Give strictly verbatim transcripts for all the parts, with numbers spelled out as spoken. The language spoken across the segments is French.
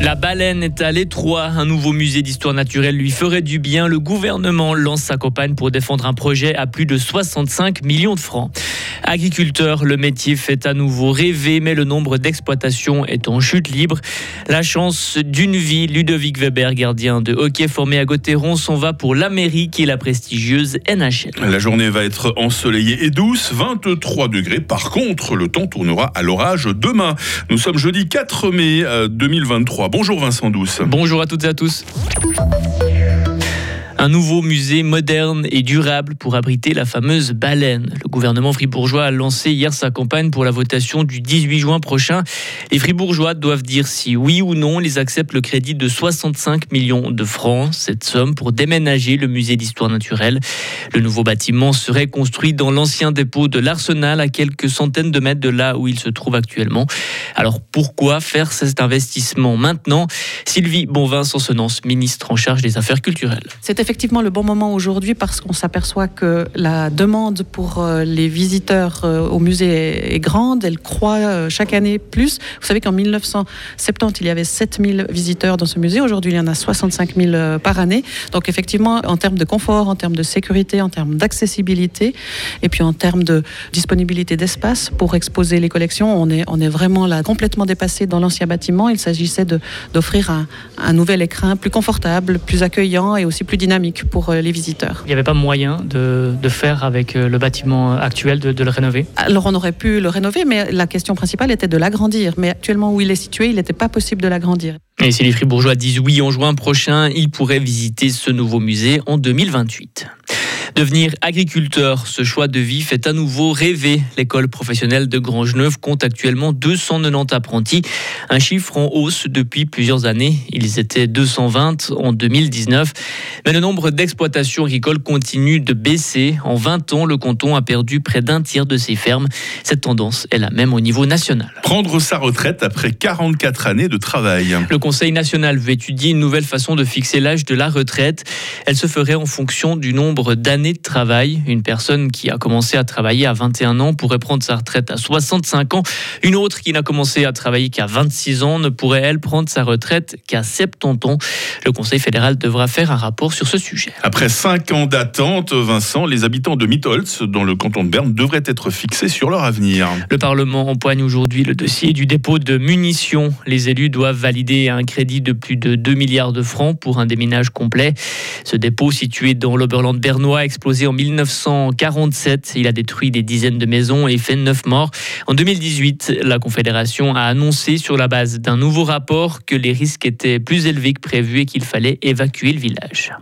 La baleine est à l'étroit. Un nouveau musée d'histoire naturelle lui ferait du bien. Le gouvernement lance sa campagne pour défendre un projet à plus de soixante-cinq millions de francs. Agriculteur, le métier fait à nouveau rêver, mais le nombre d'exploitations est en chute libre. La chance d'une vie. Ludovic Weber, gardien de hockey formé à Gottéron, s'en va pour l'Amérique et la prestigieuse N H L. La journée va être ensoleillée et douce, vingt-trois degrés. Par contre, le temps tournera à l'orage demain. Nous sommes jeudi quatre mai deux mille vingt-trois. Bonjour Vincent Douce. Bonjour à toutes et à tous. Un nouveau musée moderne et durable pour abriter la fameuse baleine. Le gouvernement fribourgeois a lancé hier sa campagne pour la votation du dix-huit juin prochain. Les Fribourgeois doivent dire si oui ou non ils acceptent le crédit de soixante-cinq millions de francs. Cette somme pour déménager le musée d'histoire naturelle. Le nouveau bâtiment serait construit dans l'ancien dépôt de l'Arsenal, à quelques centaines de mètres de là où il se trouve actuellement. Alors pourquoi faire cet investissement maintenant ? Sylvie Bonvin, Sonsonance, ministre en charge des affaires culturelles. C'était effectivement le bon moment aujourd'hui parce qu'on s'aperçoit que la demande pour les visiteurs au musée est grande, elle croît chaque année plus. Vous savez qu'en dix-neuf cent soixante-dix, il y avait sept mille visiteurs dans ce musée. Aujourd'hui, il y en a soixante-cinq mille par année. Donc effectivement, en termes de confort, en termes de sécurité, en termes d'accessibilité et puis en termes de disponibilité d'espace pour exposer les collections, on est, on est vraiment là complètement dépassé dans l'ancien bâtiment. Il s'agissait de, d'offrir un, un nouvel écrin plus confortable, plus accueillant et aussi plus dynamique pour les visiteurs. Il n'y avait pas moyen de, de faire avec le bâtiment actuel, de, de le rénover ? Alors on aurait pu le rénover, mais la question principale était de l'agrandir. Mais actuellement où il est situé, il n'était pas possible de l'agrandir. Et si les Fribourgeois disent oui en juin prochain, ils pourraient visiter ce nouveau musée en deux mille vingt-huit. Devenir agriculteur, ce choix de vie fait à nouveau rêver. L'école professionnelle de Grangeneuve compte actuellement deux cent quatre-vingt-dix apprentis, un chiffre en hausse depuis plusieurs années. Ils étaient deux cent vingt en deux mille dix-neuf. Mais le nombre d'exploitations agricoles continue de baisser. En vingt ans, le canton a perdu près d'un tiers de ses fermes. Cette tendance est la même au niveau national. Prendre sa retraite après quarante-quatre années de travail. Le Conseil national veut étudier une nouvelle façon de fixer l'âge de la retraite. Elle se ferait en fonction du nombre d'années de travail. Une personne qui a commencé à travailler à vingt et un ans pourrait prendre sa retraite à soixante-cinq ans. Une autre qui n'a commencé à travailler qu'à vingt-six ans ne pourrait, elle, prendre sa retraite qu'à soixante-dix ans. Le Conseil fédéral devra faire un rapport sur ce sujet. Après cinq ans d'attente, Vincent, les habitants de Mitholz, dans le canton de Berne, devraient être fixés sur leur avenir. Le Parlement empoigne aujourd'hui le dossier du dépôt de munitions. Les élus doivent valider un crédit de plus de deux milliards de francs pour un déminage complet. Ce dépôt, situé dans l'Oberland bernois, explosé en dix-neuf cent quarante-sept. Il a détruit des dizaines de maisons et fait neuf morts. En deux mille dix-huit, la Confédération a annoncé sur la base d'un nouveau rapport que les risques étaient plus élevés que prévu et qu'il fallait évacuer le village.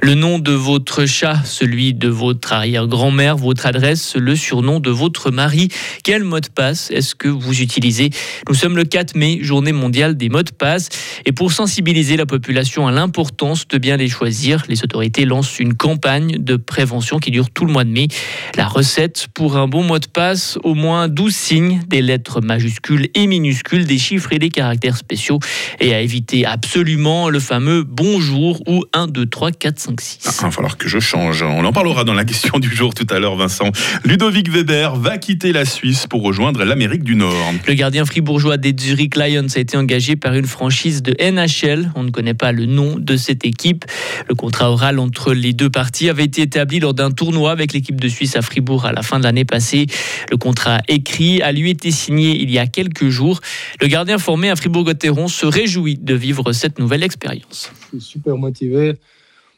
Le nom de votre chat, celui de votre arrière-grand-mère, votre adresse, le surnom de votre mari. Quel mot de passe est-ce que vous utilisez ? Nous sommes le quatre mai, journée mondiale des mots de passe. Et pour sensibiliser la population à l'importance de bien les choisir, les autorités lancent une campagne de prévention qui dure tout le mois de mai. La recette pour un bon mot de passe, au moins douze signes, des lettres majuscules et minuscules, des chiffres et des caractères spéciaux. Et à éviter absolument le fameux « bonjour » ou un, deux, trois, quatre, cinq. Ah, il va falloir que je change. On en parlera dans la question du jour tout à l'heure, Vincent. Ludovic Weber va quitter la Suisse pour rejoindre l'Amérique du Nord. Le gardien fribourgeois des Zurich Lions a été engagé par une franchise de N H L. On ne connaît pas le nom de cette équipe. Le contrat oral entre les deux parties avait été établi lors d'un tournoi avec l'équipe de Suisse à Fribourg à la fin de l'année passée. Le contrat écrit a lui été signé il y a quelques jours. Le gardien formé à Fribourg-Gottéron se réjouit de vivre cette nouvelle expérience. Je suis super motivé.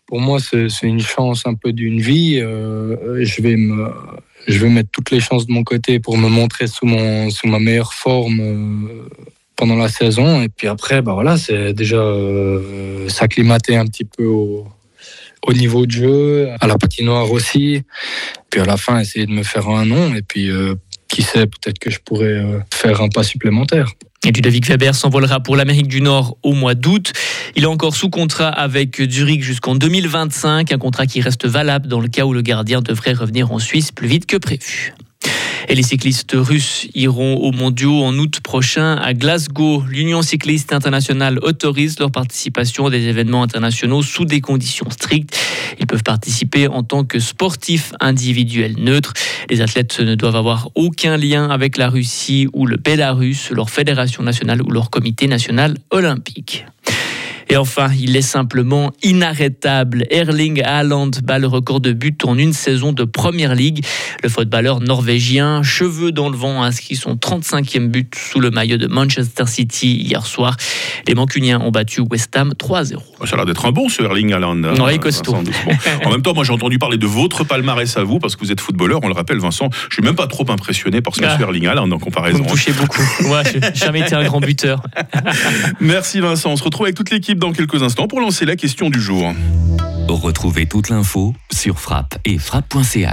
Pour moi, c'est, c'est une chance un peu d'une vie. Euh, je vais me, je vais mettre toutes les chances de mon côté pour me montrer sous mon, sous ma meilleure forme euh, pendant la saison. Et puis après, bah voilà, c'est déjà euh, s'acclimater un petit peu au, au niveau de jeu, à la patinoire aussi. Puis à la fin, essayer de me faire un nom. Et puis, euh, qui sait, peut-être que je pourrais euh, faire un pas supplémentaire. Et Ludovic Weber s'envolera pour l'Amérique du Nord au mois d'août. Il est encore sous contrat avec Zurich jusqu'en deux mille vingt-cinq, un contrat qui reste valable dans le cas où le gardien devrait revenir en Suisse plus vite que prévu. Et les cyclistes russes iront aux mondiaux en août prochain à Glasgow. L'Union cycliste internationale autorise leur participation à des événements internationaux sous des conditions strictes. Ils peuvent participer en tant que sportifs individuels neutres. Les athlètes ne doivent avoir aucun lien avec la Russie ou le Bélarus, leur fédération nationale ou leur comité national olympique. Et enfin, il est simplement inarrêtable. Erling Haaland bat le record de buts en une saison de Première Ligue. Le footballeur norvégien, cheveux dans le vent, a inscrit son trente-cinquième but sous le maillot de Manchester City hier soir. Les Mancuniens ont battu West Ham trois zéro. Ça a l'air d'être un bon ce Erling Haaland. Oui, costaud. Bon. En même temps, moi j'ai entendu parler de votre palmarès à vous, parce que vous êtes footballeur, on le rappelle Vincent. Je suis même pas trop impressionné par ce ah. monsieur Erling Haaland en comparaison. Vous me touchez beaucoup. Moi, j'ai jamais été un grand buteur. Merci Vincent, on se retrouve avec toute l'équipe dans quelques instants pour lancer la question du jour. Retrouvez toute l'info sur frappe et frappe point c h.